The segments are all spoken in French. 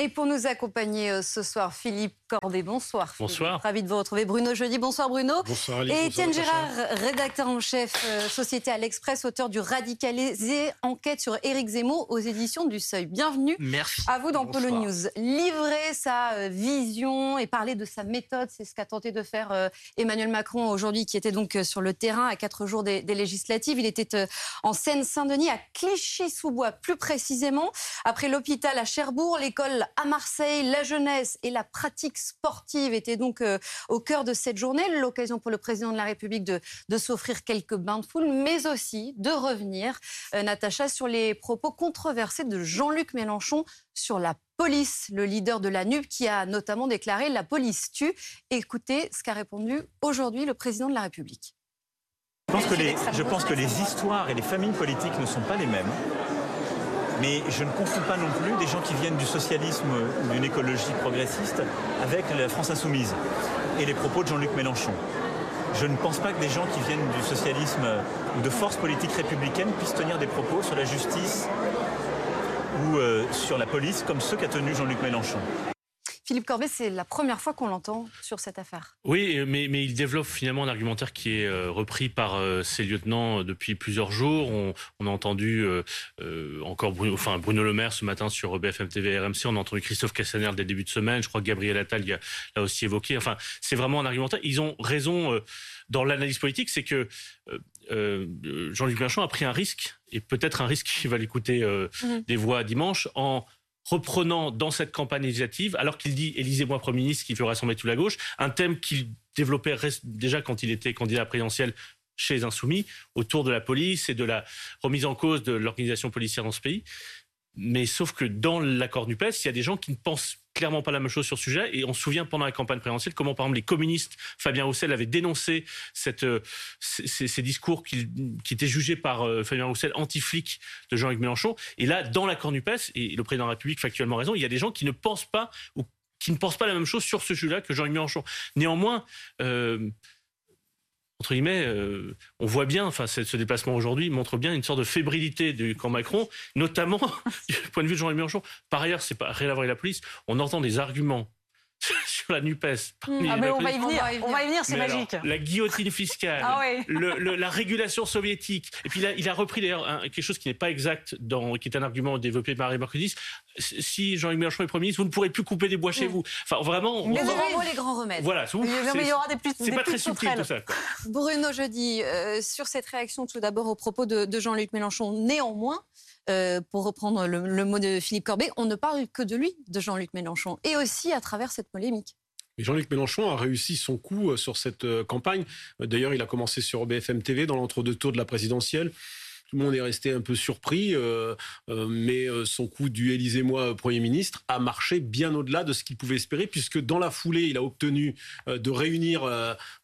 Et pour nous accompagner ce soir, Philippe Cordet, bonsoir. Bonsoir. Ravi de vous retrouver. Bruno Jeudy, bonsoir Bruno. Bonsoir Alice. Et Etienne Gérard, rédacteur en chef Société à l'Express, auteur du Radicalisé, enquête sur Éric Zemmour aux éditions du Seuil. Bienvenue. Merci. À vous dans Pôle News. Livrer sa vision et parler de sa méthode, c'est ce qu'a tenté de faire Emmanuel Macron aujourd'hui, qui était donc sur le terrain à 4 jours des législatives. Il était en Seine-Saint-Denis, à Clichy-sous-Bois plus précisément, après l'hôpital à Cherbourg, l'école à Marseille, la jeunesse et la pratique sportive étaient donc au cœur de cette journée. L'occasion pour le président de la République de s'offrir quelques bains de foule, mais aussi de revenir, Natacha, sur les propos controversés de Jean-Luc Mélenchon sur la police, le leader de la NUP qui a notamment déclaré « La police tue ». Écoutez ce qu'a répondu aujourd'hui le président de la République. Je pense que les histoires et les familles politiques ne sont pas les mêmes. Mais je ne confonds pas non plus des gens qui viennent du socialisme ou d'une écologie progressiste avec la France insoumise et les propos de Jean-Luc Mélenchon. Je ne pense pas que des gens qui viennent du socialisme ou de forces politiques républicaines puissent tenir des propos sur la justice ou sur la police comme ceux qu'a tenu Jean-Luc Mélenchon. Philippe Cordet, c'est la première fois qu'on l'entend sur cette affaire. Oui, mais il développe finalement un argumentaire qui est repris par ses lieutenants depuis plusieurs jours. On a entendu encore Bruno Le Maire ce matin sur BFM TV et RMC. On a entendu Christophe Castaner dès le début de semaine. Je crois que Gabriel Attal l'a aussi évoqué. Enfin, c'est vraiment un argumentaire. Ils ont raison dans l'analyse politique, c'est que Jean-Luc Mélenchon a pris un risque, et peut-être un risque qui va lui coûter des voix dimanche, en reprenant dans cette campagne législative, alors qu'il dit « Élisez-moi Premier ministre » qui veut rassembler toute la gauche, un thème qu'il développait déjà quand il était candidat présidentiel chez les Insoumis, autour de la police et de la remise en cause de l'organisation policière dans ce pays. Mais sauf que dans l'accord NUPES, il y a des gens qui ne pensent clairement pas la même chose sur ce sujet. Et on se souvient pendant la campagne présidentielle comment, par exemple, les communistes, Fabien Roussel, avait dénoncé ces discours qui étaient jugés par Fabien Roussel anti-flic de Jean-Luc Mélenchon. Et là, dans l'accord NUPES, et le président de la République factuellement raison, il y a des gens qui ne pensent pas ou qui ne pensent pas la même chose sur ce sujet-là que Jean-Luc Mélenchon. Néanmoins, entre guillemets, on voit bien, enfin, ce déplacement aujourd'hui montre bien une sorte de fébrilité du camp Macron, notamment du point de vue de Jean-Luc Mélenchon. Par ailleurs, c'est pas rien à voir avec la police, on entend des arguments sur la NUPES. On va y venir, c'est magique. Alors, la guillotine fiscale, la régulation soviétique, et puis il a repris d'ailleurs quelque chose qui n'est pas exact, qui est un argument développé par Marie-Jeanne Tric. Si Jean-Luc Mélenchon est Premier ministre, vous ne pourrez plus couper des bois chez vous. Enfin, vraiment... Les grands remèdes. Voilà. Il y aura des plus... C'est pas très subtil, tout ça. Bruno Jeudy, sur cette réaction, tout d'abord au propos de Jean-Luc Mélenchon, néanmoins, pour reprendre le mot de Philippe Cordet, on ne parle que de lui, de Jean-Luc Mélenchon, et aussi à travers cette polémique. Jean-Luc Mélenchon a réussi son coup sur cette campagne. D'ailleurs, il a commencé sur BFM TV dans l'entre-deux-tours de la présidentielle. Tout le monde est resté un peu surpris, mais son coup du « Élisez-moi Premier ministre » a marché bien au-delà de ce qu'il pouvait espérer, puisque dans la foulée, il a obtenu de réunir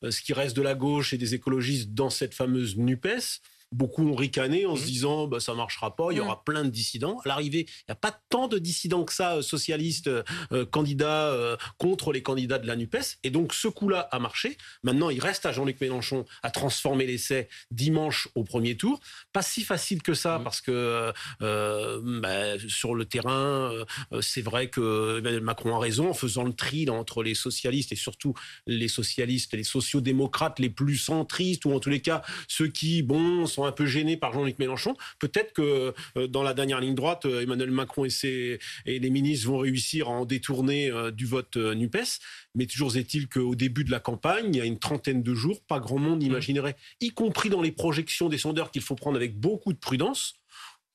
ce qui reste de la gauche et des écologistes dans cette fameuse NUPES. Beaucoup ont ricané en se disant bah, « ça ne marchera pas, il y aura plein de dissidents ». À l'arrivée, il n'y a pas tant de dissidents que ça, socialistes, candidats contre les candidats de la NUPES. Et donc ce coup-là a marché. Maintenant, il reste à Jean-Luc Mélenchon à transformer l'essai dimanche au premier tour. Pas si facile que ça, parce que sur le terrain, c'est vrai que Macron a raison. En faisant le tri entre les socialistes et surtout les socialistes, les sociodémocrates les plus centristes, ou en tous les cas ceux qui, sont un peu gênés par Jean-Luc Mélenchon. Peut-être que dans la dernière ligne droite, Emmanuel Macron et les ministres vont réussir à en détourner du vote NUPES. Mais toujours est-il qu'au début de la campagne, il y a une trentaine de jours, pas grand monde imaginerait, y compris dans les projections des sondeurs qu'il faut prendre avec beaucoup de prudence,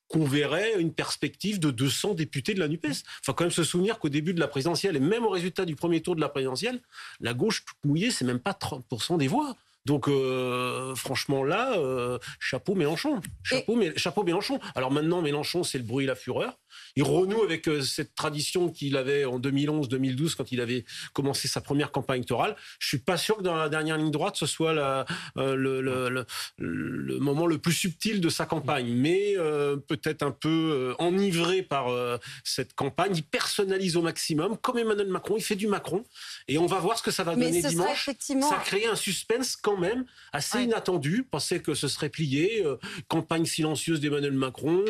qu'on verrait une perspective de 200 députés de la NUPES. Il faut quand même se souvenir qu'au début de la présidentielle, et même au résultat du premier tour de la présidentielle, la gauche toute mouillée, c'est même pas 30% des voix. Donc, franchement, là, chapeau Mélenchon. Chapeau Mélenchon. Alors maintenant, Mélenchon, c'est le bruit et la fureur. Il renoue avec cette tradition qu'il avait en 2011-2012, quand il avait commencé sa première campagne électorale. Je ne suis pas sûr que dans la dernière ligne droite, ce soit le moment le plus subtil de sa campagne. Mais peut-être un peu enivré par cette campagne. Il personnalise au maximum, comme Emmanuel Macron. Il fait du Macron. Et on va voir ce que ça va donner dimanche. Ça crée un suspense quand même assez inattendu. Pensait que ce serait plié, campagne silencieuse d'Emmanuel Macron,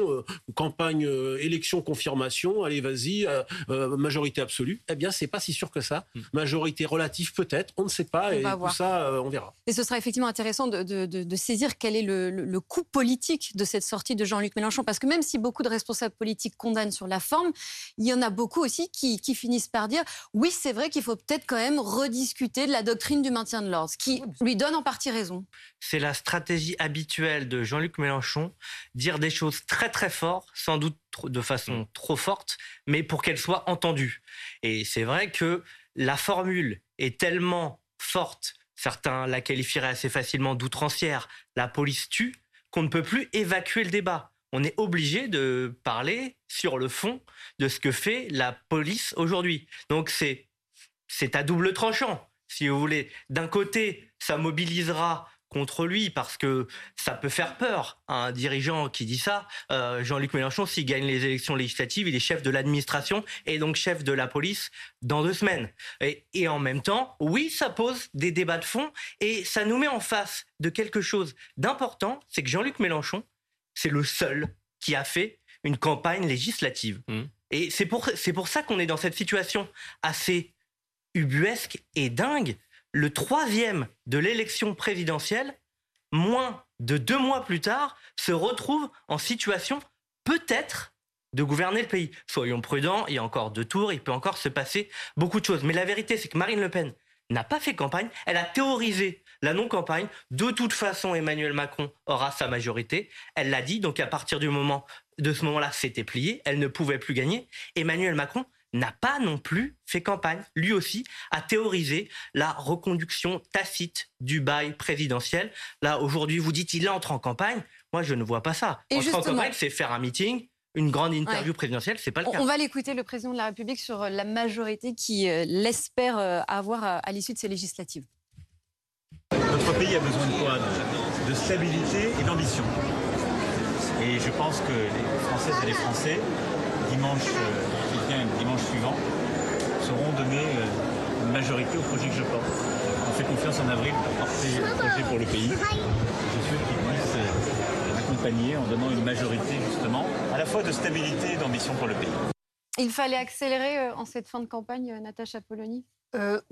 campagne élection confirmation, allez vas-y, majorité absolue. Eh bien, c'est pas si sûr que ça. Majorité relative peut-être, on ne sait pas, et tout ça, on verra. Et ce sera effectivement intéressant de saisir quel est le coût politique de cette sortie de Jean-Luc Mélenchon, parce que même si beaucoup de responsables politiques condamnent sur la forme, il y en a beaucoup aussi qui finissent par dire oui, c'est vrai qu'il faut peut-être quand même rediscuter de la doctrine du maintien de l'ordre, ce qui lui donne en partie raison. C'est la stratégie habituelle de Jean-Luc Mélenchon, dire des choses très très fortes, sans doute de façon trop forte, mais pour qu'elles soient entendues. Et c'est vrai que la formule est tellement forte, certains la qualifieraient assez facilement d'outrancière, la police tue, qu'on ne peut plus évacuer le débat. On est obligé de parler sur le fond de ce que fait la police aujourd'hui. Donc c'est à double tranchant, si vous voulez. D'un côté, ça mobilisera contre lui parce que ça peut faire peur à un dirigeant qui dit ça. Jean-Luc Mélenchon, s'il gagne les élections législatives, il est chef de l'administration et donc chef de la police dans 2 semaines. Et en même temps, oui, ça pose des débats de fond et ça nous met en face de quelque chose d'important, c'est que Jean-Luc Mélenchon, c'est le seul qui a fait une campagne législative. Et c'est pour ça qu'on est dans cette situation assez ubuesque et dingue. Le 3e de l'élection présidentielle, moins de 2 mois plus tard, se retrouve en situation peut-être de gouverner le pays. Soyons prudents, il y a encore 2 tours, il peut encore se passer beaucoup de choses. Mais la vérité, c'est que Marine Le Pen n'a pas fait campagne, elle a théorisé la non-campagne. De toute façon, Emmanuel Macron aura sa majorité. Elle l'a dit, donc à partir de ce moment-là, c'était plié, elle ne pouvait plus gagner. Emmanuel Macron n'a pas non plus fait campagne. Lui aussi a théorisé la reconduction tacite du bail présidentiel. Là, aujourd'hui, vous dites, il entre en campagne. Moi, je ne vois pas ça. Entrer en campagne, c'est faire un meeting, une grande interview présidentielle, c'est pas le cas. On va l'écouter, le président de la République, sur la majorité qui l'espère avoir à l'issue de ces législatives. Notre pays a besoin de quoi? De stabilité et d'ambition. Et je pense que les Françaises et les Français, dimanche suivant, seront donnés une majorité au projet que je porte. On fait confiance en avril pour porter le projet pour le pays. Je suis sûr qu'ils puissent m'accompagner en donnant une majorité, justement, à la fois de stabilité et d'ambition pour le pays. Il fallait accélérer en cette fin de campagne, Natacha Polony?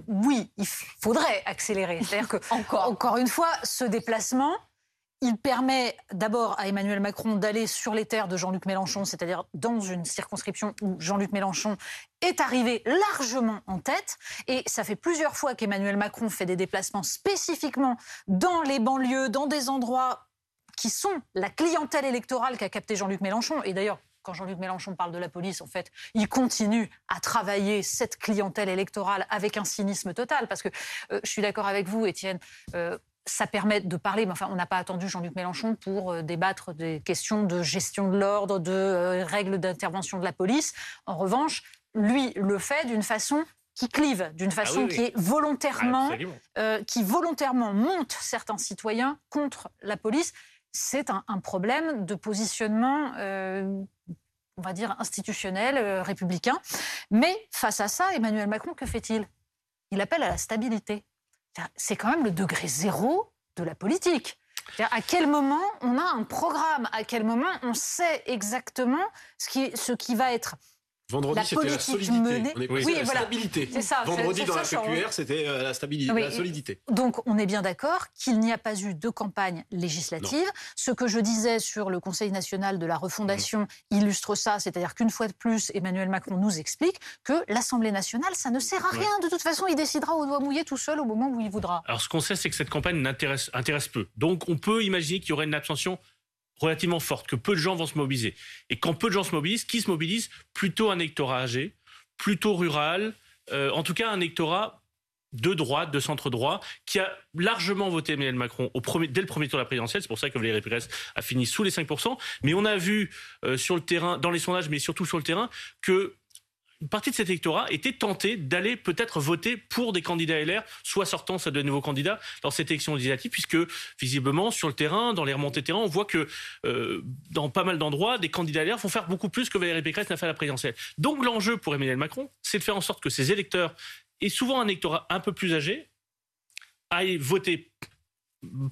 Oui, il faudrait accélérer. C'est-à-dire que, encore une fois, ce déplacement, il permet d'abord à Emmanuel Macron d'aller sur les terres de Jean-Luc Mélenchon, c'est-à-dire dans une circonscription où Jean-Luc Mélenchon est arrivé largement en tête. Et ça fait plusieurs fois qu'Emmanuel Macron fait des déplacements spécifiquement dans les banlieues, dans des endroits qui sont la clientèle électorale qu'a capté Jean-Luc Mélenchon. Et d'ailleurs, quand Jean-Luc Mélenchon parle de la police, en fait, il continue à travailler cette clientèle électorale avec un cynisme total. Parce que je suis d'accord avec vous, Étienne, ça permet de parler, mais enfin, on n'a pas attendu Jean-Luc Mélenchon pour débattre des questions de gestion de l'ordre, de règles d'intervention de la police. En revanche, lui le fait d'une façon qui clive, d'une façon qui est volontairement, qui volontairement monte certains citoyens contre la police. C'est un problème de positionnement, on va dire institutionnel, républicain. Mais face à ça, Emmanuel Macron, que fait-il? Il appelle à la stabilité. C'est quand même le degré zéro de la politique. C'est-à-dire à quel moment on a un programme, à quel moment on sait exactement ce qui va être... Vendredi, c'était la solidité. On est la stabilité. C'est ça, vendredi, dans la PQR, c'était la stabilité, la solidité. Donc, on est bien d'accord qu'il n'y a pas eu de campagne législative. Non. Ce que je disais sur le Conseil national de la refondation illustre ça, c'est-à-dire qu'une fois de plus, Emmanuel Macron nous explique que l'Assemblée nationale, ça ne sert à rien. De toute façon, il décidera au doigt mouillé tout seul au moment où il voudra. Alors, ce qu'on sait, c'est que cette campagne intéresse peu. Donc, on peut imaginer qu'il y aurait une abstention relativement forte, que peu de gens vont se mobiliser. Et quand peu de gens se mobilisent, qui se mobilise? Plutôt un électorat âgé, plutôt rural, en tout cas un électorat de droite, de centre-droit, qui a largement voté Emmanuel Macron dès le premier tour de la présidentielle. C'est pour ça que Valérie Pécresse a fini sous les 5%. Mais on a vu sur le terrain, dans les sondages, mais surtout sur le terrain, que une partie de cet électorat était tentée d'aller peut-être voter pour des candidats LR, soit sortant, soit de nouveaux candidats dans cette élection législative, puisque visiblement sur le terrain, dans les remontées terrain, on voit que dans pas mal d'endroits, des candidats LR font faire beaucoup plus que Valérie Pécresse n'a fait à la présidentielle. Donc l'enjeu pour Emmanuel Macron, c'est de faire en sorte que ses électeurs, et souvent un électorat un peu plus âgé, aillent voter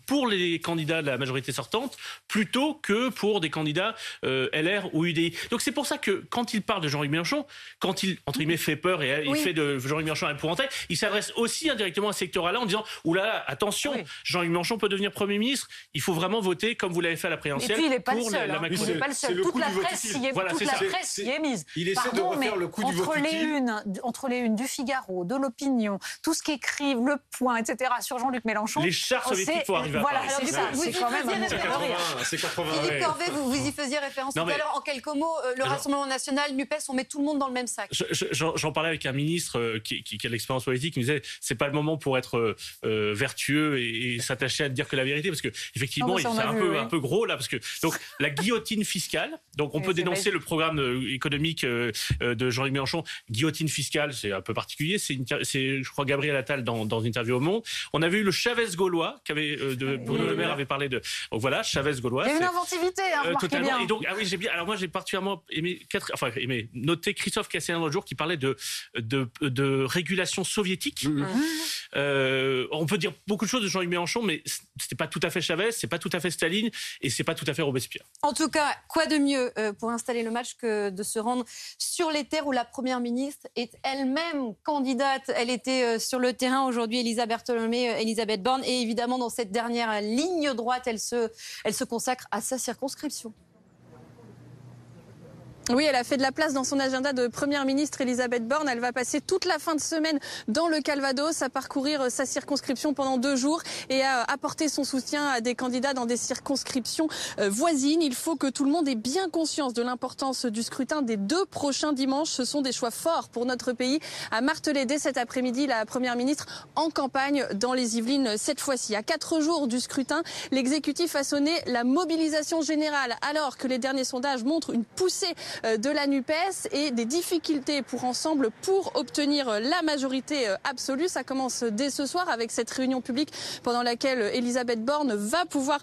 pour les candidats de la majorité sortante plutôt que pour des candidats LR ou UDI. Donc c'est pour ça que quand il parle de Jean-Luc Mélenchon, quand il, entre guillemets, fait peur et il fait de Jean-Luc Mélenchon un épouvantail, il s'adresse aussi indirectement à ce secteur-là en disant « Oulala, attention, Jean-Luc Mélenchon peut devenir Premier ministre, il faut vraiment voter comme vous l'avez fait à la présidentielle ». Et puis il n'est pas, pas le seul, toute la presse y est, voilà, toute la presse y est mise. Il essaie de refaire le coup du vote utile. Entre les unes du Figaro, de l'Opinion, tout ce qu'écrivent, Le Point, etc. sur Jean-Luc Mélenchon. Les chars soviétiques, il faut arriver à Paris. C'est ça, vous y faisiez référence. Philippe Cordet, vous y faisiez référence tout à l'heure. En quelques mots, le Rassemblement National, NUPES, on met tout le monde dans le même sac. J'en parlais avec un ministre qui a de l'expérience politique, qui me disait c'est pas le moment pour être vertueux et s'attacher à dire que la vérité, parce qu'effectivement, c'est un peu gros, là. Donc, la guillotine fiscale, donc on peut dénoncer le programme économique de Jean-Luc Mélenchon. Guillotine fiscale, c'est un peu particulier. C'est, je crois, Gabriel Attal dans une interview au Monde. On avait eu le Chavez gaulois, Bruno Le Maire avait parlé de. Donc voilà, Chavez gaulois. Il y a une inventivité, remarquez bien. Et donc, j'ai bien. Alors moi, j'ai particulièrement aimé noter Christophe Castaner l'autre jour qui parlait de régulation soviétique. On peut dire beaucoup de choses de Jean-Luc Mélenchon, mais c'était pas tout à fait Chavez, c'est pas tout à fait Staline, et c'est pas tout à fait Robespierre. En tout cas, quoi de mieux pour installer le match que de se rendre sur les terres où la première ministre est elle-même candidate. Elle était sur le terrain aujourd'hui, Elisabeth Borne, et évidemment dans cette dernière ligne droite, elle se consacre à sa circonscription. Oui, elle a fait de la place dans son agenda de première ministre, Elisabeth Borne. Elle va passer toute la fin de semaine dans le Calvados à parcourir sa circonscription pendant 2 jours et à apporter son soutien à des candidats dans des circonscriptions voisines. Il faut que tout le monde ait bien conscience de l'importance du scrutin des 2 prochains dimanches. Ce sont des choix forts pour notre pays, à marteler dès cet après-midi la première ministre en campagne dans les Yvelines cette fois-ci. À 4 jours du scrutin, l'exécutif a sonné la mobilisation générale alors que les derniers sondages montrent une poussée de la NUPES et des difficultés pour Ensemble pour obtenir la majorité absolue. Ça commence dès ce soir avec cette réunion publique pendant laquelle Elisabeth Borne va pouvoir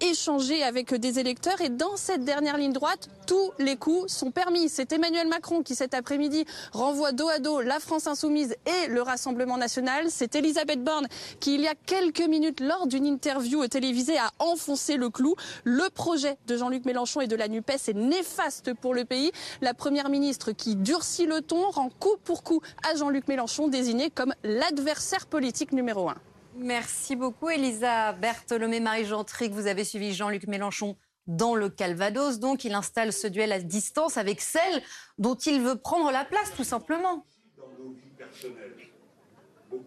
échanger avec des électeurs. Et dans cette dernière ligne droite, tous les coups sont permis. C'est Emmanuel Macron qui cet après-midi renvoie dos à dos la France insoumise et le Rassemblement national. C'est Elisabeth Borne qui, il y a quelques minutes, lors d'une interview télévisée, a enfoncé le clou. Le projet de Jean-Luc Mélenchon et de la NUPES est néfaste pour le pays. La première ministre qui durcit le ton rend coup pour coup à Jean-Luc Mélenchon, désigné comme l'adversaire politique numéro 1. Merci beaucoup Elisabeth Borne, Marie-Jeanne Tric, vous avez suivi Jean-Luc Mélenchon dans le Calvados. Donc il installe ce duel à distance avec celle dont il veut prendre la place tout simplement. Dans nos vies personnelles, beaucoup.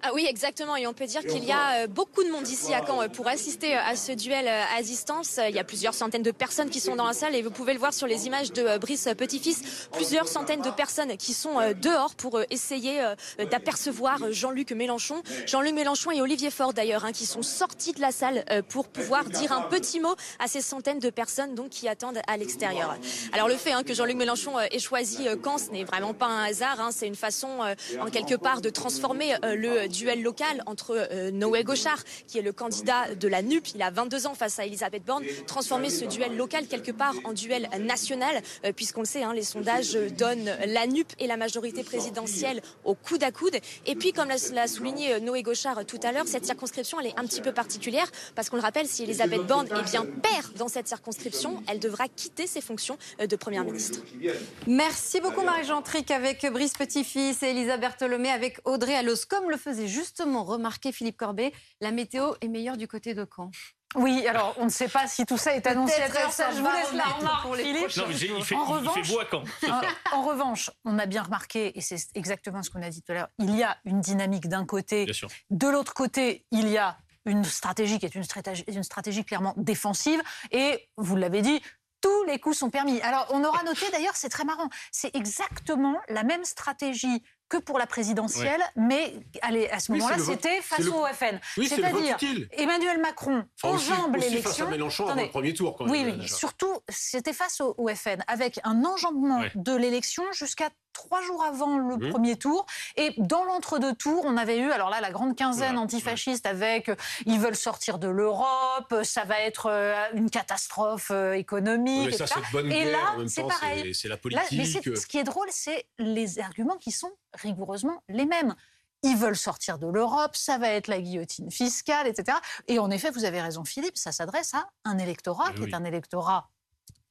Ah oui, exactement. Et on peut dire qu'il y a beaucoup de monde ici à Caen pour assister à ce duel à distance. Il y a plusieurs centaines de personnes qui sont dans la salle et vous pouvez le voir sur les images de Brice Petitfils. Plusieurs centaines de personnes qui sont dehors pour essayer d'apercevoir Jean-Luc Mélenchon. Jean-Luc Mélenchon et Olivier Faure d'ailleurs, qui sont sortis de la salle pour pouvoir dire un petit mot à ces centaines de personnes donc qui attendent à l'extérieur. Alors le fait que Jean-Luc Mélenchon ait choisi Caen, ce n'est vraiment pas un hasard. C'est une façon en quelque part de transformer le duel local entre Noé Gauchard, qui est le candidat de la NUP, il a 22 ans face à Elisabeth Borne, transformer ce duel local quelque part en duel national, puisqu'on le sait, les sondages donnent la NUP et la majorité présidentielle au coude à coude. Et puis, comme l'a souligné Noé Gauchard tout à l'heure, cette circonscription, elle est un petit peu particulière, parce qu'on le rappelle, si Elisabeth Borne perd dans cette circonscription, elle devra quitter ses fonctions de Première ministre. Merci beaucoup Marie-Jeanne Tric avec Brice Petitfils et Elisabeth Borne avec Audrey Allos. Comme le faisait justement remarquer Philippe Cordet, la météo est meilleure du côté de Caen. Oui, alors on ne sait pas si tout ça est annoncé à l'heure. Je vous laisse la remarque pour les Philippe. Non, il fait beau à Caen. En revanche, on a bien remarqué, et c'est exactement ce qu'on a dit tout à l'heure, il y a une dynamique d'un côté. De l'autre côté, il y a une stratégie qui est une stratégie clairement défensive. Et vous l'avez dit, tous les coups sont permis. Alors on aura noté d'ailleurs, c'est très marrant, c'est exactement la même stratégie que pour la présidentielle, mais à ce moment-là, c'était face au FN. Oui, c'est-à-dire, Emmanuel Macron enjambe l'élection. Face à Mélenchon avant le premier tour, quand même. Oui, oui. Surtout, c'était face au FN, avec un enjambement de l'élection jusqu'à 3 jours avant le premier tour. Et dans l'entre-deux tours, on avait eu, alors là, la grande quinzaine antifasciste avec ils veulent sortir de l'Europe, ça va être une catastrophe économique. Ça, c'est de bonne guerre, et là, c'est pareil. C'est la politique. Là, mais ce qui est drôle, c'est les arguments qui sont rigoureusement les mêmes. Ils veulent sortir de l'Europe, ça va être la guillotine fiscale, etc. Et en effet, vous avez raison, Philippe, ça s'adresse à un électorat qui est un électorat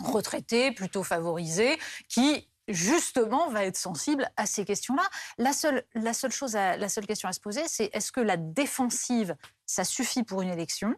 retraité, plutôt favorisé, qui justement va être sensible à ces questions-là. La seule question à se poser, c'est est-ce que la défensive, ça suffit pour une élection ?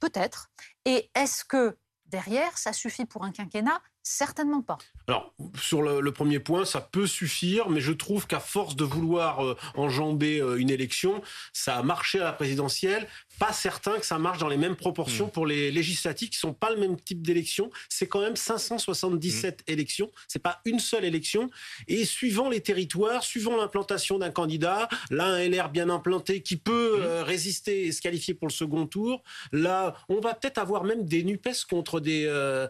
Peut-être. Et est-ce que derrière, ça suffit pour un quinquennat ? Certainement pas. Alors, sur le premier point, ça peut suffire, mais je trouve qu'à force de vouloir enjamber une élection, ça a marché à la présidentielle. Pas certain que ça marche dans les mêmes proportions pour les législatives, qui ne sont pas le même type d'élection. C'est quand même 577 élections, ce n'est pas une seule élection. Et suivant les territoires, suivant l'implantation d'un candidat, là, un LR bien implanté qui peut résister et se qualifier pour le second tour, là, on va peut-être avoir même des NUPES contre des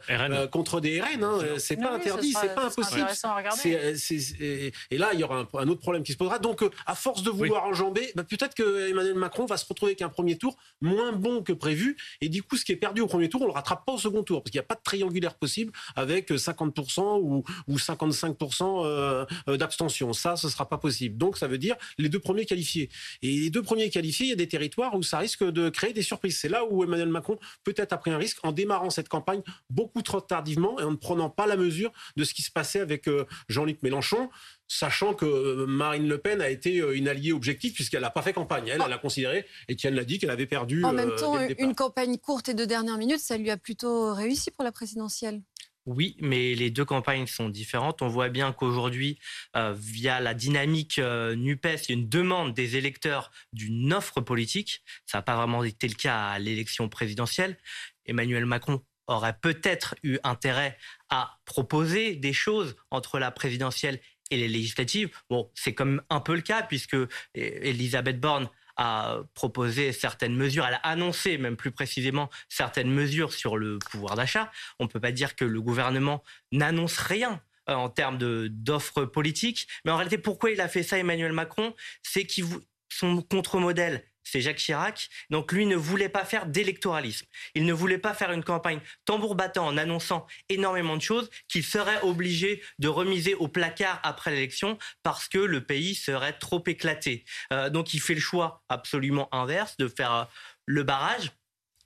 RN. C'est pas interdit, c'est pas impossible. Et là, il y aura un autre problème qui se posera. Donc, à force de vouloir enjamber, peut-être que Emmanuel Macron va se retrouver avec un premier tour moins bon que prévu. Et du coup, ce qui est perdu au premier tour, on le rattrape pas au second tour, parce qu'il n'y a pas de triangulaire possible avec 50% ou 55% d'abstention. Ça, ce sera pas possible. Donc, ça veut dire les deux premiers qualifiés. Et les deux premiers qualifiés, il y a des territoires où ça risque de créer des surprises. C'est là où Emmanuel Macron peut-être a pris un risque en démarrant cette campagne beaucoup trop tardivement et en ne prenant pas la mesure de ce qui se passait avec Jean-Luc Mélenchon, sachant que Marine Le Pen a été une alliée objective puisqu'elle n'a pas fait campagne. Elle a considéré, Etienne l'a dit, qu'elle avait perdu. En même temps, une campagne courte et de dernière minute, ça lui a plutôt réussi pour la présidentielle. Oui, mais les deux campagnes sont différentes. On voit bien qu'aujourd'hui, via la dynamique NUPES, il y a une demande des électeurs d'une offre politique. Ça n'a pas vraiment été le cas à l'élection présidentielle. Emmanuel Macron aurait peut-être eu intérêt à proposer des choses entre la présidentielle et les législatives. Bon, c'est comme un peu le cas, puisque Elisabeth Borne a proposé certaines mesures, elle a annoncé même plus précisément certaines mesures sur le pouvoir d'achat. On ne peut pas dire que le gouvernement n'annonce rien en termes d'offres politiques. Mais en réalité, pourquoi il a fait ça, Emmanuel Macron ? C'est qu'il son contre-modèle, c'est Jacques Chirac. Donc lui ne voulait pas faire d'électoralisme. Il ne voulait pas faire une campagne tambour battant en annonçant énormément de choses qu'il serait obligé de remiser au placard après l'élection parce que le pays serait trop éclaté. Donc il fait le choix absolument inverse de faire le barrage.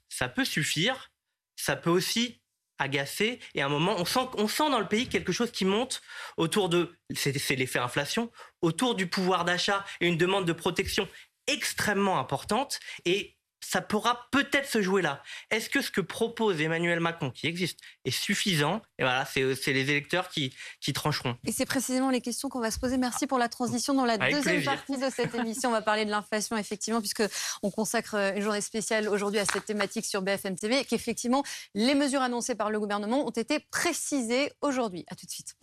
Ça peut suffire, ça peut aussi agacé, et à un moment, on sent dans le pays quelque chose qui monte autour de, c'est l'effet inflation, autour du pouvoir d'achat et une demande de protection extrêmement importante, et ça pourra peut-être se jouer là. Est-ce que ce que propose Emmanuel Macron, qui existe, est suffisant ? Et voilà, c'est les électeurs qui trancheront. Et c'est précisément les questions qu'on va se poser. Merci pour la transition dans la deuxième partie de cette émission. On va parler de l'inflation, effectivement, puisqu'on consacre une journée spéciale aujourd'hui à cette thématique sur BFM TV, et qu'effectivement, les mesures annoncées par le gouvernement ont été précisées aujourd'hui. À tout de suite.